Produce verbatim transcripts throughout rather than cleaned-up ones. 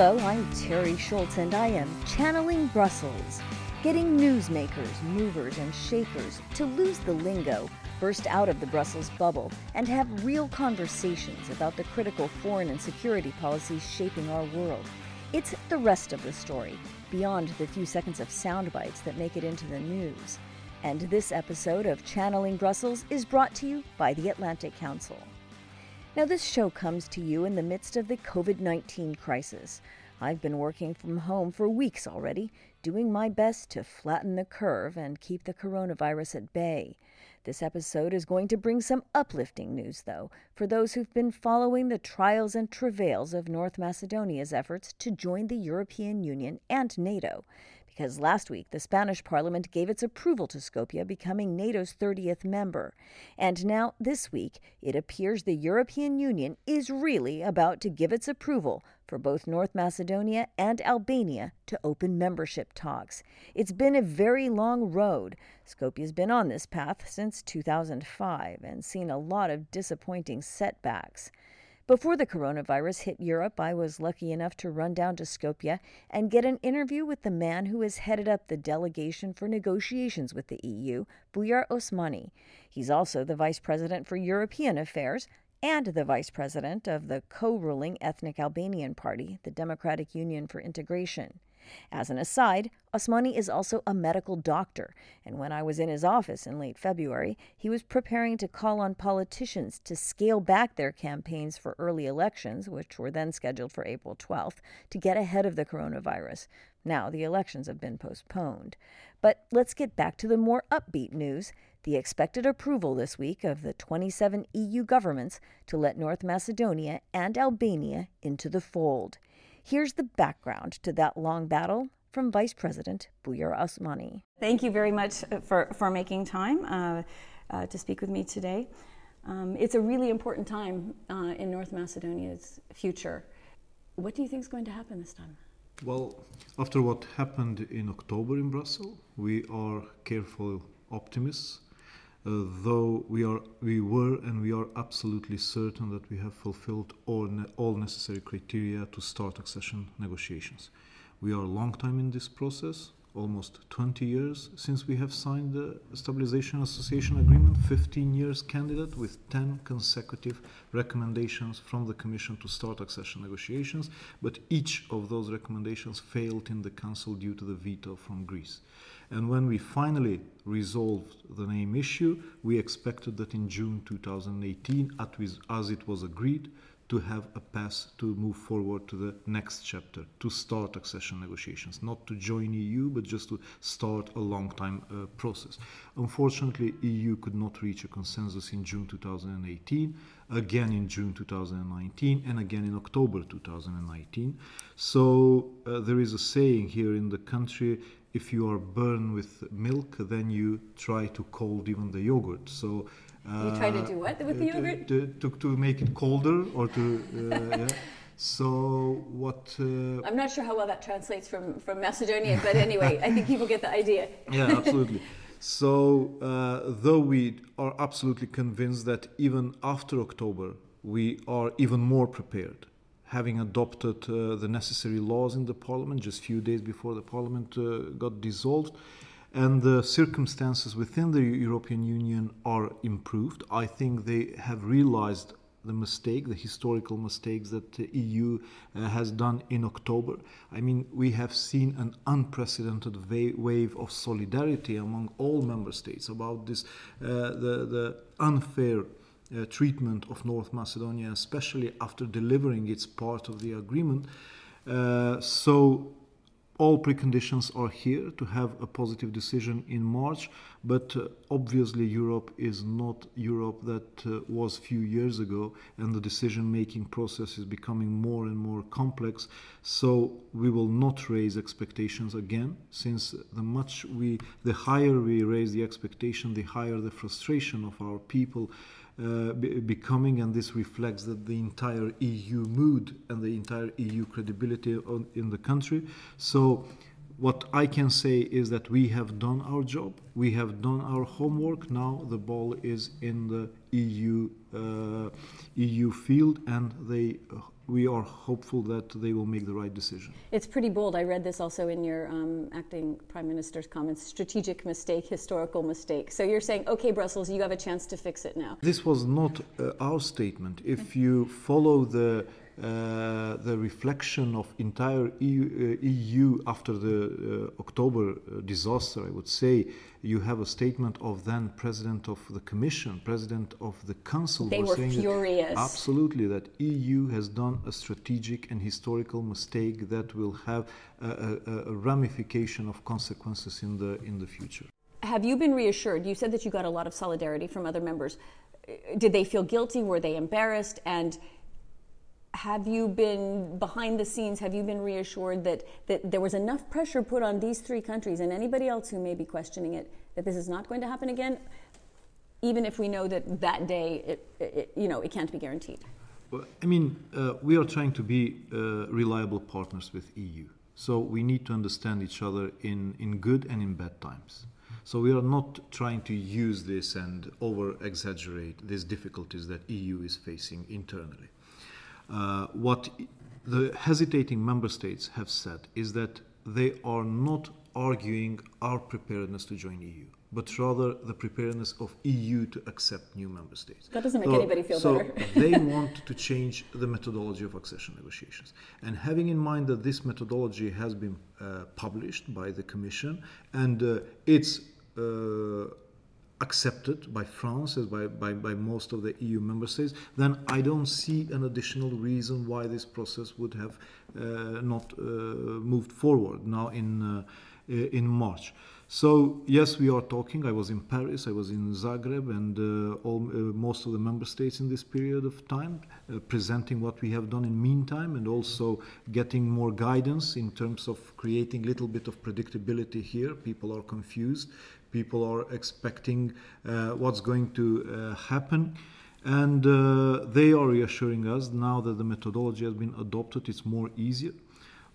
Hello, I'm Terry Schultz, and I am Channeling Brussels, getting newsmakers, movers, and shakers to lose the lingo, burst out of the Brussels bubble, and have real conversations about the critical foreign and security policies shaping our world. It's the rest of the story, beyond the few seconds of sound bites that make it into the news. And this episode of Channeling Brussels is brought to you by the Atlantic Council. Now, this show comes to you in the midst of the covid nineteen crisis. I've been working from home for weeks already, doing my best to flatten the curve and keep the coronavirus at bay. This episode is going to bring some uplifting news, though, for those who've been following the trials and travails of North Macedonia's efforts to join the European Union and NATO, because last week the Spanish Parliament gave its approval to Skopje becoming NATO's thirtieth member. And now, this week, it appears the European Union is really about to give its approval for both North Macedonia and Albania to open membership talks. It's been a very long road. Skopje's been on this path since two thousand five and seen a lot of disappointing setbacks. Before the coronavirus hit Europe, I was lucky enough to run down to Skopje and get an interview with the man who has headed up the delegation for negotiations with the E U, Bujar Osmani. He's also the Vice President for European Affairs and the Vice President of the co-ruling ethnic Albanian party, the Democratic Union for Integration. As an aside, Osmani is also a medical doctor, and when I was in his office in late February, he was preparing to call on politicians to scale back their campaigns for early elections, which were then scheduled for April twelfth, to get ahead of the coronavirus. Now the elections have been postponed. But let's get back to the more upbeat news, the expected approval this week of the twenty-seven E U governments to let North Macedonia and Albania into the fold. Here's the background to that long battle from Vice President Bujar Osmani. Thank you very much for, for making time uh, uh, to speak with me today. Um, it's a really important time uh, in North Macedonia's future. What do you think is going to happen this time? Well, after what happened in October in Brussels, we are careful optimists, uh, though we are, we were and we are absolutely certain that we have fulfilled all, ne- all necessary criteria to start accession negotiations. We are a long time in this process, almost twenty years since we have signed the Stabilization Association Agreement, fifteen years candidate with ten consecutive recommendations from the Commission to start accession negotiations, but each of those recommendations failed in the Council due to the veto from Greece. And when we finally resolved the name issue, we expected that in June twenty eighteen, as it was agreed, to have a pass to move forward to the next chapter, to start accession negotiations, not to join E U, but just to start a long time uh, process. Unfortunately, E U could not reach a consensus in June twenty eighteen, again in June twenty nineteen, and again in October twenty nineteen. So uh, there is a saying here in the country, if you are burned with milk, then you try to cold even the yogurt. So You try to do what with the yogurt? To, to, to make it colder or to... Uh, yeah. So what... Uh, I'm not sure how well that translates from, from Macedonian, but anyway, I think people get the idea. Yeah, absolutely. So uh, though we are absolutely convinced that even after October, we are even more prepared, having adopted uh, the necessary laws in the parliament just a few days before the parliament uh, got dissolved, and the circumstances within the European Union are improved. I think they have realized the mistake, the historical mistakes that the E U uh, has done in October. I mean, we have seen an unprecedented va- wave of solidarity among all member states about this, uh, the, the unfair uh, treatment of North Macedonia, especially after delivering its part of the agreement. Uh, so... All preconditions are here to have a positive decision in March, but uh, obviously Europe is not Europe that uh, was a few years ago, and the decision-making process is becoming more and more complex. So we will not raise expectations again, since the much we, the higher we raise the expectation, the higher the frustration of our people Uh, be- becoming, and this reflects that the entire E U mood and the entire E U credibility on, in the country. So what I can say is that we have done our job, we have done our homework. Now the ball is in the E U uh, E U field, and they uh, we are hopeful that they will make the right decision. It's pretty bold. I read this also in your um, acting prime minister's comments, strategic mistake, historical mistake. So you're saying, okay, Brussels, you have a chance to fix it now. This was not uh, our statement. If you follow the uh, the reflection of entire E U, uh, E U after the uh, October uh, disaster, I would say, you have a statement of then President of the Commission, President of the Council. They were, were furious. That absolutely, that E U has done a strategic and historical mistake that will have a, a, a ramification of consequences in the in the future. Have you been reassured? You said that you got a lot of solidarity from other members. Did they feel guilty? Were they embarrassed? And have you been, behind the scenes, have you been reassured that, that there was enough pressure put on these three countries and anybody else who may be questioning it, that this is not going to happen again, even if we know that that day, it, it, you know, it can't be guaranteed? Well, I mean, uh, we are trying to be uh, reliable partners with E U. So we need to understand each other in, in good and in bad times. So we are not trying to use this and over-exaggerate these difficulties that E U is facing internally. Uh, what the hesitating member states have said is that they are not arguing our preparedness to join E U, but rather the preparedness of E U to accept new member states. That doesn't make so, anybody feel so better. So they want to change the methodology of accession negotiations. And having in mind that this methodology has been uh, published by the Commission and uh, it's uh, accepted by France, as by, by, by most of the E U member states, then I don't see an additional reason why this process would have uh, not uh, moved forward now in uh, in March. So, yes, we are talking. I was in Paris, I was in Zagreb, and uh, all, uh, most of the member states in this period of time, uh, presenting what we have done in meantime, and also getting more guidance in terms of creating little bit of predictability here. People are confused. People are expecting uh, what's going to uh, happen. And uh, they are reassuring us now that the methodology has been adopted, it's more easier.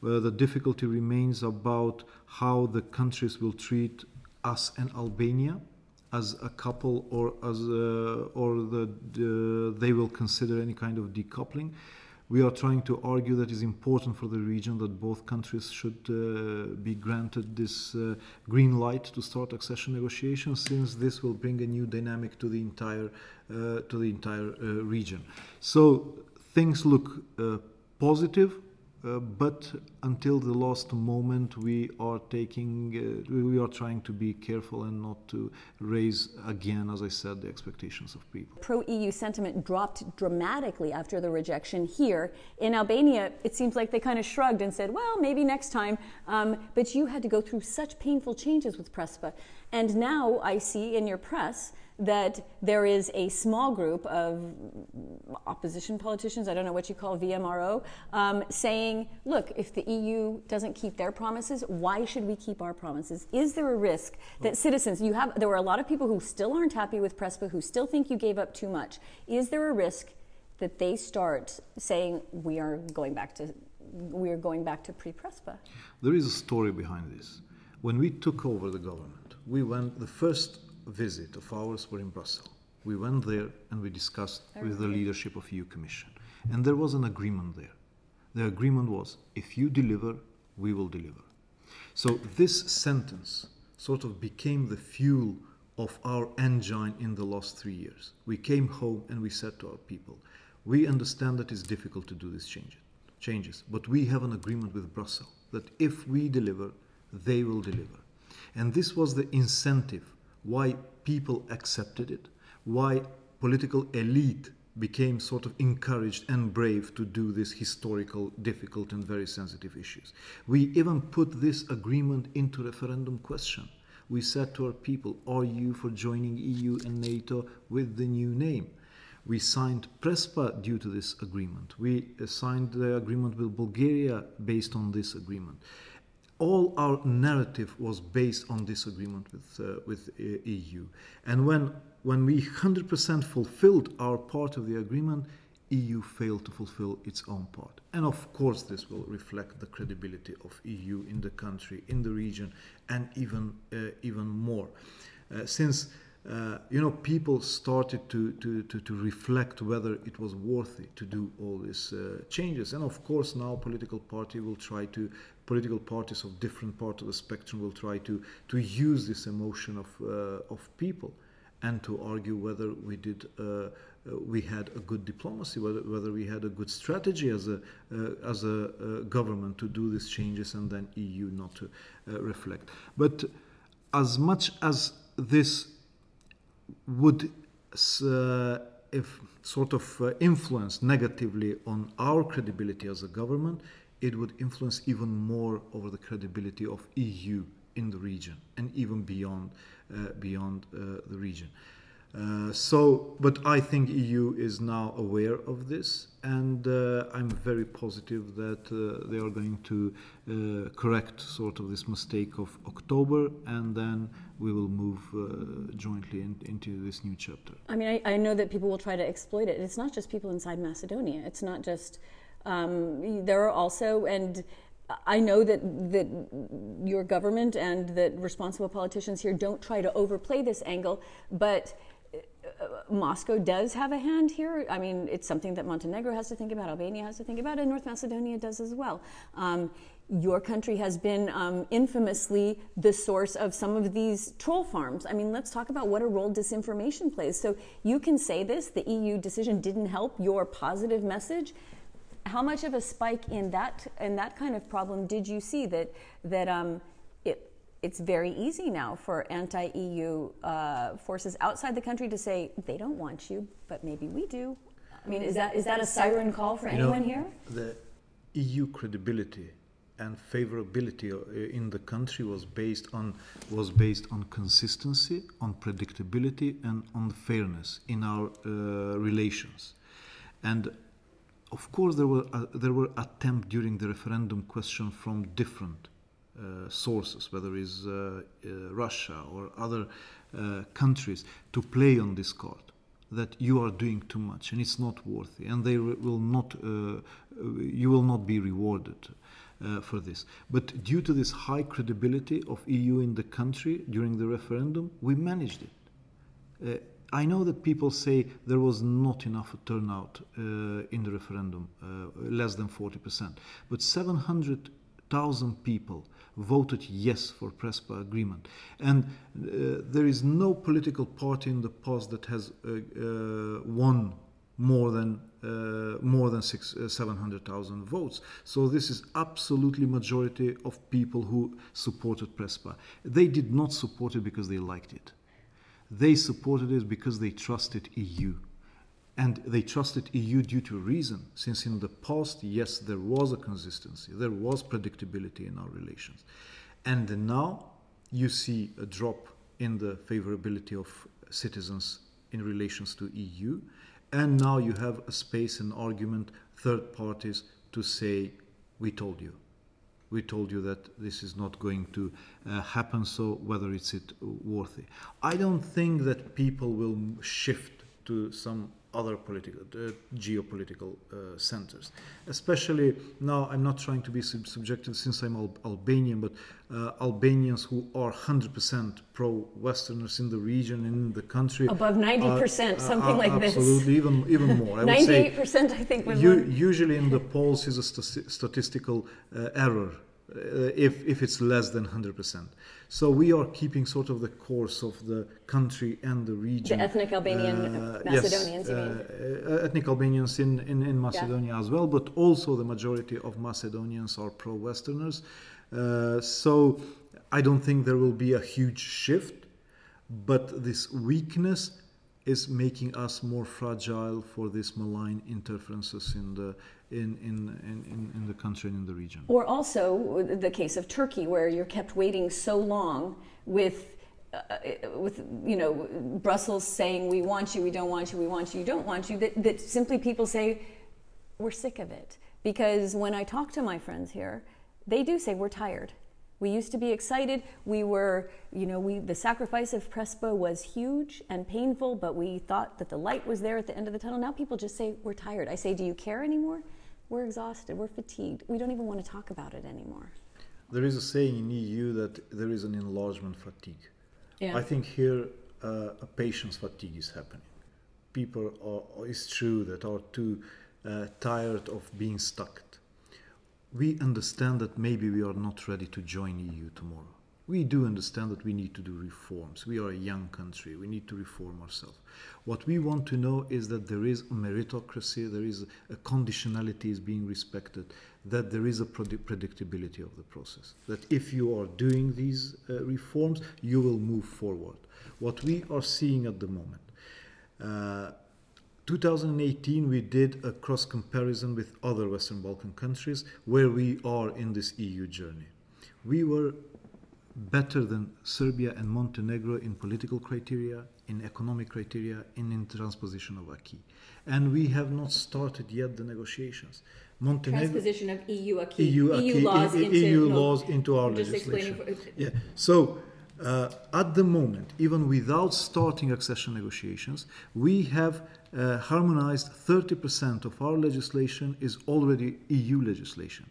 Uh, the difficulty remains about how the countries will treat us and Albania as a couple, or as a, or the, uh, they will consider any kind of decoupling. We are trying to argue that it's important for the region that both countries should uh, be granted this uh, green light to start accession negotiations, since this will bring a new dynamic to the entire uh, to the entire uh, region. So things look uh, positive. Uh, but until the last moment, we are taking, uh, we are trying to be careful and not to raise again, as I said, the expectations of people. Pro-E U sentiment dropped dramatically after the rejection here. In Albania, it seems like they kind of shrugged and said, well, maybe next time. Um, but you had to go through such painful changes with Prespa. And now I see in your press that there is a small group of opposition politicians, I don't know what you call V M R O, um, saying, look, if the E U doesn't keep their promises, why should we keep our promises? Is there a risk that citizens, you have, there were a lot of people who still aren't happy with Prespa, who still think you gave up too much. Is there a risk that they start saying, we are going back to, we are going back to pre-Prespa? There is a story behind this. When we took over the government, we went, the first visit of ours were in Brussels. We went there and we discussed okay. with the leadership of E U Commission. And there was an agreement there. The agreement was, if you deliver, we will deliver. So this sentence sort of became the fuel of our engine in the last three years. We came home and we said to our people, we understand that it's difficult to do these changes, but we have an agreement with Brussels that if we deliver, they will deliver. And this was the incentive why people accepted it, why political elite became sort of encouraged and brave to do these historical, difficult and very sensitive issues. We even put this agreement into referendum question. We said to our people, are you for joining E U and NATO with the new name? We signed Prespa due to this agreement. We signed the agreement with Bulgaria based on this agreement. All our narrative was based on this agreement with uh, with uh, E U. And when when we one hundred percent fulfilled our part of the agreement, E U failed to fulfill its own part. And of course this will reflect the credibility of E U in the country, in the region, and even, uh, even more. Uh, since uh, you know, people started to, to, to, to reflect whether it was worthy to do all these uh, changes. And of course, now political party will try to, political parties of different parts of the spectrum will try to, to use this emotion of uh, of people, and to argue whether we did uh, we had a good diplomacy, whether, whether we had a good strategy as a uh, as a uh, government to do these changes, and then E U not to uh, reflect. But as much as this would uh, if sort of uh, influence negatively on our credibility as a government, it would influence even more over the credibility of E U in the region and even beyond uh, beyond uh, the region. Uh, so, but I think E U is now aware of this, and uh, I'm very positive that uh, they are going to uh, correct sort of this mistake of October, and then we will move uh, jointly in, into this new chapter. I mean, I, I know that people will try to exploit it. It's not just people inside Macedonia. It's not just, um, there are also, and I know that that your government and that responsible politicians here don't try to overplay this angle, but Moscow does have a hand here. I mean, it's something that Montenegro has to think about, Albania has to think about, and North Macedonia does as well. Um, your country has been um, infamously the source of some of these troll farms. I mean, let's talk about what a role disinformation plays. So you can say this, the E U decision didn't help your positive message. How much of a spike in that in that kind of problem did you see that that um, it, it's very easy now for anti-E U uh, forces outside the country to say they don't want you, but maybe we do? I mean, is that is that a siren call for anyone here? The E U credibility and favorability in the country was based on was based on consistency, on predictability, and on fairness in our uh, relations. And of course, there were uh, there were attempts during the referendum question from different uh, sources, whether it's uh, uh, Russia or other uh, countries, to play on this card that you are doing too much and it's not worthy, and they will not, uh, you will not be rewarded uh, for this. But due to this high credibility of E U in the country during the referendum, we managed it. Uh, I know that people say there was not enough turnout uh, in the referendum, uh, less than forty percent. But seven hundred thousand people voted yes for Prespa agreement. And uh, there is no political party in the past that has uh, uh, won more than uh, more than six, uh, seven hundred thousand votes. So this is absolutely majority of people who supported Prespa. They did not support it because they liked it. They supported it because they trusted E U. And they trusted E U due to reason, since in the past, yes, there was a consistency, there was predictability in our relations. And now you see a drop in the favorability of citizens in relations to E U. And now you have a space and argument, third parties, to say, we told you. We told you that this is not going to uh, happen, so whether it's it worthy. I don't think that people will shift to some other political, uh, geopolitical uh, centers. Especially now, I'm not trying to be sub- subjective since I'm Al- Albanian, but uh, Albanians who are one hundred percent pro-Westerners in the region, in the country. Above ninety percent, are, something are, like absolutely, this. Absolutely, even, even more. I ninety-eight percent would say, I think. U- usually in the polls is a st- statistical uh, error uh, if, if it's less than one hundred percent. So we are keeping sort of the course of the country and the region. The ethnic Albanian uh, Macedonians, yes, you mean? Uh, ethnic Albanians in, in, in Macedonia, yeah, as well, but also the majority of Macedonians are pro-Westerners. Uh, so I don't think there will be a huge shift, but this weakness is making us more fragile for these malign interferences in the In, in, in, in the country and in the region. Or also the case of Turkey, where you're kept waiting so long with, uh, with you know, Brussels saying, we want you, we don't want you, we want you, you don't want you, that, that simply people say, we're sick of it. Because when I talk to my friends here, they do say, we're tired. We used to be excited. We were, you know, we the sacrifice of Prespa was huge and painful, but we thought that the light was there at the end of the tunnel. Now people just say, we're tired. I say, do you care anymore? We're exhausted, we're fatigued, we don't even want to talk about it anymore. There is a saying in E U that there is an enlargement fatigue. Yeah. I think here uh, a patience fatigue is happening. People are, it's true, that are too uh, tired of being stuck. We understand that maybe we are not ready to join E U tomorrow. We do understand that we need to do reforms. We are a young country. We need to reform ourselves. What we want to know is that there is a meritocracy, there is a conditionality is being respected, that there is a predict- predictability of the process, that if you are doing these uh, reforms, you will move forward. What we are seeing at the moment, uh, twenty eighteen we did a cross-comparison with other Western Balkan countries where we are in this E U journey. We were better than Serbia and Montenegro in political criteria, in economic criteria, and in transposition of acquis. And we have not started yet the negotiations. Montenegro, transposition of E U acquis, E U, acquis, E U, laws, e- into, E U no, laws into our legislation. Yeah. So uh, at the moment, even without starting accession negotiations, we have uh, harmonized thirty percent of our legislation is already E U legislation.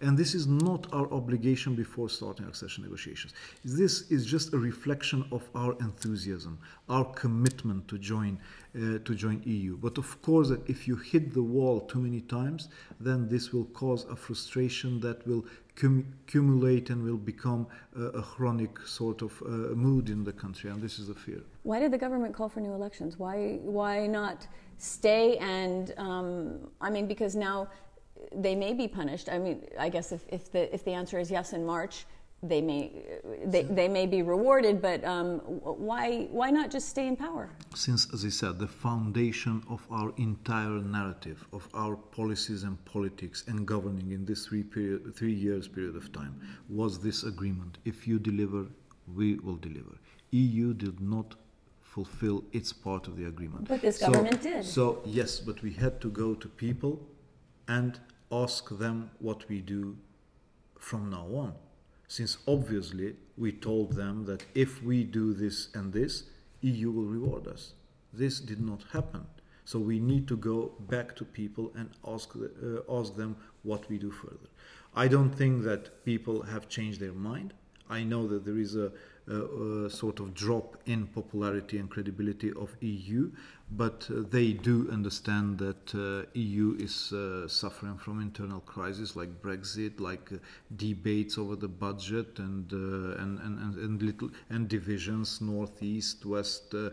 And this is not our obligation before starting accession negotiations. This is just a reflection of our enthusiasm, our commitment to join uh, to join E U. But of course, if you hit the wall too many times, then this will cause a frustration that will cum- accumulate and will become a, a chronic sort of uh, mood in the country. And this is a fear. Why did the government call for new elections? Why why not stay and um, I mean, because now they may be punished. I mean, I guess if, if the if the answer is yes in March, they may they, they may be rewarded. But um, why why not just stay in power? Since, as I said, the foundation of our entire narrative of our policies and politics and governing in this three period three years period of time was this agreement: if you deliver, we will deliver. E U did not fulfill its part of the agreement. But this government so, did. So yes, but we had to go to people and ask them what we do from now on. Since obviously we told them that if we do this and this, E U will reward us. This did not happen. So we need to go back to people and ask uh, ask them what we do further. I don't think that people have changed their mind. I know that there is a, a, a sort of drop in popularity and credibility of E U, but uh, they do understand that uh, E U is uh, suffering from internal crises like Brexit, like uh, debates over the budget and uh, and, and, and, and, little, and divisions, north, east, west, uh, uh,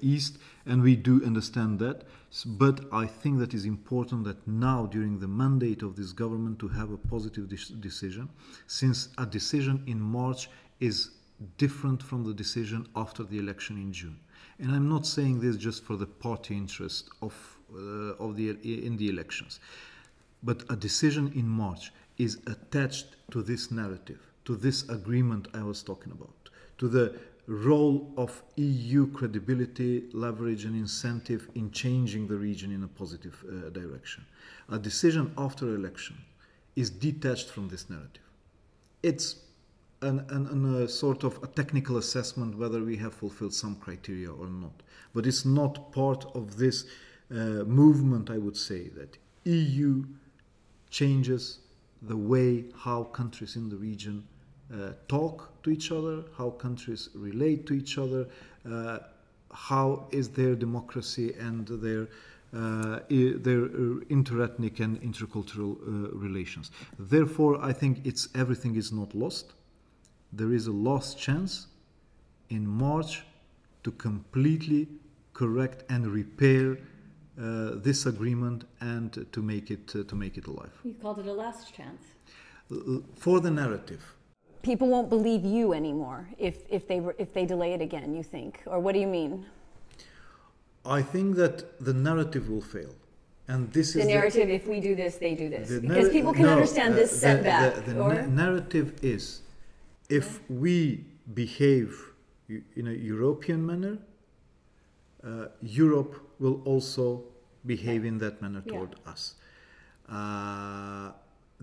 east, and we do understand that. But I think that is important that now, during the mandate of this government, to have a positive de- decision, since a decision in March is different from the decision after the election in June. And I'm not saying this just for the party interest of uh, of the in the elections, but a decision in March is attached to this narrative, to this agreement I was talking about, to the role of E U credibility, leverage and incentive in changing the region in a positive uh, direction. A decision after election is detached from this narrative. It's an, an, an a sort of a technical assessment whether we have fulfilled some criteria or not. But it's not part of this uh, movement, I would say, that E U changes the way how countries in the region Uh, talk to each other, how countries relate to each other, uh, how is their democracy and their uh, I- their interethnic and intercultural uh, relations. Therefore, I think it's everything is not lost. There is a last chance in March to completely correct and repair uh, this agreement and to make it uh, to make it alive. You called it a last chance uh, for the narrative. People won't believe you anymore if, if they if they delay it again, you think? Or what do you mean? I think that the narrative will fail. And this the is narrative, the, if we do this, they do this. The because narr- people can no, understand uh, this the, setback. The, the, the or? Na- narrative is, if we behave in a European manner, uh, Europe will also behave in that manner toward yeah. us. Uh,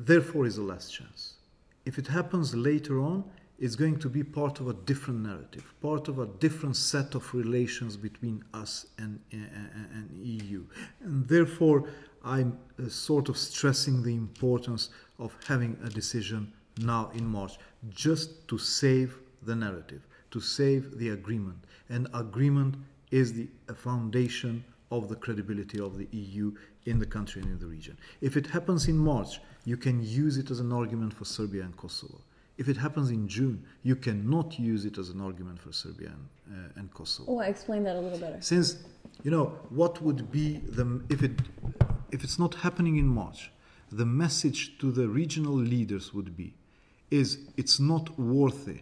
therefore is the last chance. If it happens later on, it's going to be part of a different narrative, part of a different set of relations between us and, and, and E U. And therefore, I'm uh, sort of stressing the importance of having a decision now in March, just to save the narrative, to save the agreement. And agreement is the foundation of the credibility of the E U in the country and in the region. If it happens in March, you can use it as an argument for Serbia and Kosovo. If it happens in June, you cannot use it as an argument for Serbia and, uh, and Kosovo. Well, explain that a little better. Since, you know, what would be the if it if it's not happening in March, the message to the regional leaders would be, is it's not worthy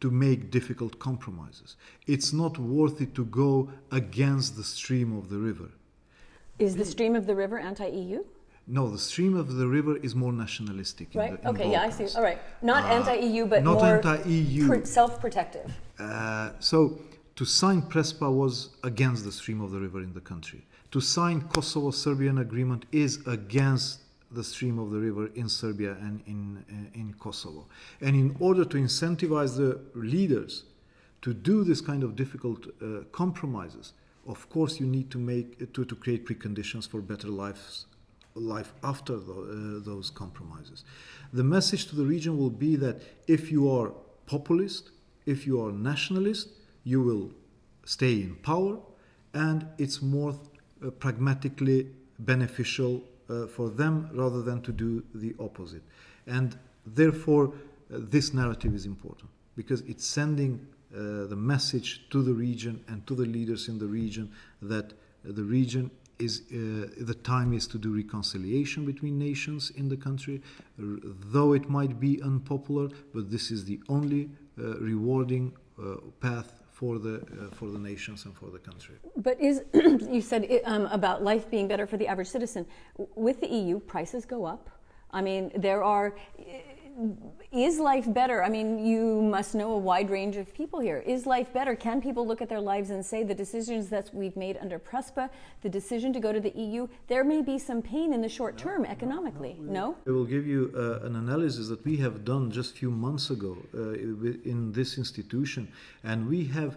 to make difficult compromises. It's not worthy to go against the stream of the river. Is the stream of the river anti-E U? No, the stream of the river is more nationalistic. Right. In the, in okay. Balkans. Yeah, I see. All right. Not uh, anti-E U, but not more anti-E U. Pr- self-protective. Uh, so, to sign Prespa was against the stream of the river in the country. To sign Kosovo-Serbian agreement is against the stream of the river in Serbia and in uh, in Kosovo. And in order to incentivize the leaders to do this kind of difficult uh, compromises, of course, you need to make to to create preconditions for better lives. life after the, uh, those compromises. The message to the region will be that if you are populist, if you are nationalist, you will stay in power, and it's more uh, pragmatically beneficial uh, for them rather than to do the opposite. And therefore, uh, this narrative is important because it's sending uh, the message to the region and to the leaders in the region that uh, the region is uh, the time is to do reconciliation between nations in the country, r- though it might be unpopular, but this is the only uh, rewarding uh, path for the uh, for the nations and for the country. But is you said it, um, about life being better for the average citizen. With the E U, prices go up. I mean, there are... Is life better? I mean, you must know a wide range of people here. Is life better? Can people look at their lives and say the decisions that we've made under Prespa, the decision to go to the E U, there may be some pain in the short no, term economically, no? no? I will give you uh, an analysis that we have done just a few months ago uh, in this institution, and we have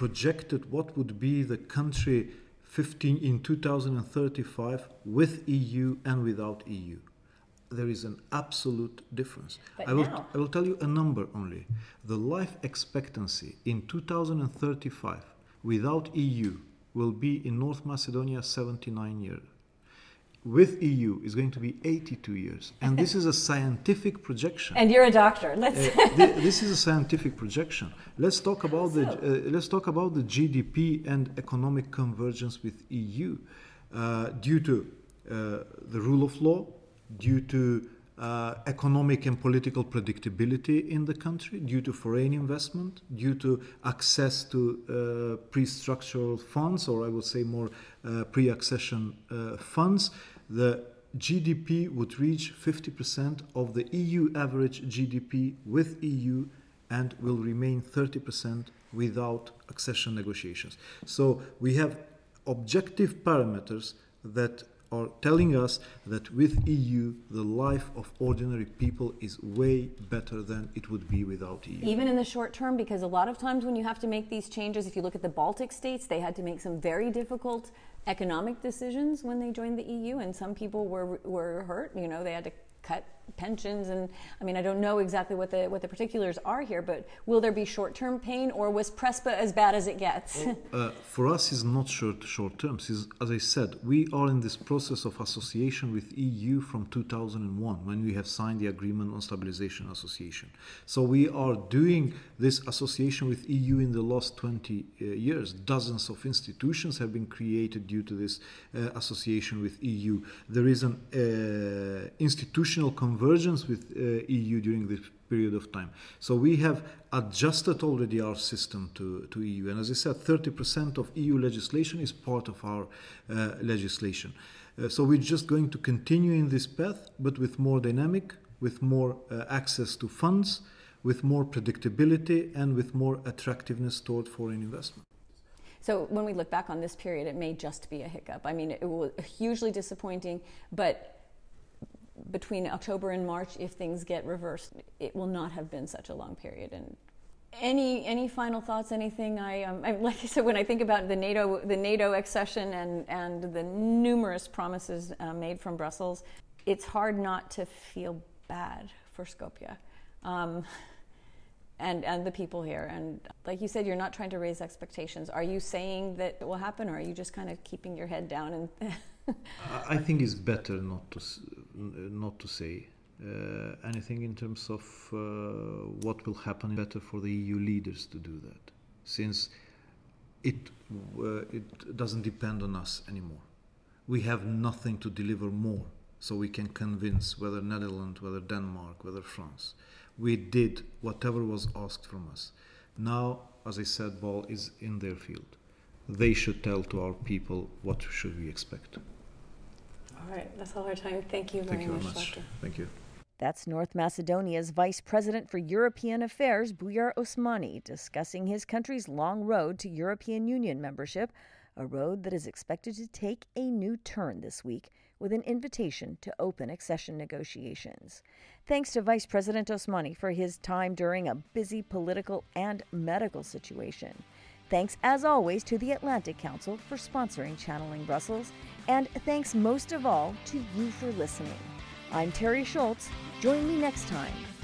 projected what would be the country fifteen in two thousand thirty-five with E U and without E U. There is an absolute difference. But I will now. I will tell you a number only. The life expectancy in two thousand thirty-five without E U will be in North Macedonia seventy-nine years. With E U is going to be eighty-two years. And this is a scientific projection. And you're a doctor. Let's uh, th- this is a scientific projection. Let's talk about so. the uh, let's talk about the G D P and economic convergence with E U uh, due to uh, the rule of law, due to uh, economic and political predictability in the country, due to foreign investment, due to access to uh, pre-structural funds, or I would say more uh, pre-accession uh, funds, the G D P would reach fifty percent of the E U average G D P with E U and will remain thirty percent without accession negotiations. So we have objective parameters that are telling us that with E U, the life of ordinary people is way better than it would be without E U. Even in the short term, because a lot of times when you have to make these changes, if you look at the Baltic states, they had to make some very difficult economic decisions when they joined the E U, and some people were were hurt. You know, they had to cut pensions, and I mean, I don't know exactly what the what the particulars are here, but will there be short-term pain, or was Prespa as bad as it gets? Well, uh, for us, it's not short short-term. As I said, we are in this process of association with E U from two thousand one, when we have signed the agreement on stabilization association. So we are doing this association with E U in the last twenty years. Dozens of institutions have been created due to this uh, association with E U. There is an uh, institutional convergence Convergence with uh, E U during this period of time. So we have adjusted already our system to, to E U. And as I said, thirty percent of E U legislation is part of our uh, legislation. Uh, so we're just going to continue in this path, but with more dynamic, with more uh, access to funds, with more predictability, and with more attractiveness toward foreign investment. So when we look back on this period, it may just be a hiccup. I mean, it was hugely disappointing, but between October and March, if things get reversed, it will not have been such a long period. And any any final thoughts? Anything? I, um, I like I said, when I think about the NATO the NATO accession and and the numerous promises uh, made from Brussels, it's hard not to feel bad for Skopje. Um, and, and the people here. And like you said, you're not trying to raise expectations. Are you saying that it will happen, or are you just kind of keeping your head down? And I think it's better not to not to say uh, anything in terms of uh, what will happen. Better for the E U leaders to do that, since it uh, it doesn't depend on us anymore. We have nothing to deliver more, so we can convince whether Netherlands, whether Denmark, whether France. We did whatever was asked from us. Now, as I said, ball is in their field. They should tell to our people what should we expect. All right, that's all our time. Thank you very, Thank you very much, much. Doctor. Thank you. That's North Macedonia's Vice President for European Affairs, Bujar Osmani, discussing his country's long road to European Union membership, a road that is expected to take a new turn this week with an invitation to open accession negotiations. Thanks to Vice President Osmani for his time during a busy political and medical situation. Thanks, as always, to the Atlantic Council for sponsoring Channeling Brussels, and thanks most of all to you for listening. I'm Terry Schultz. Join me next time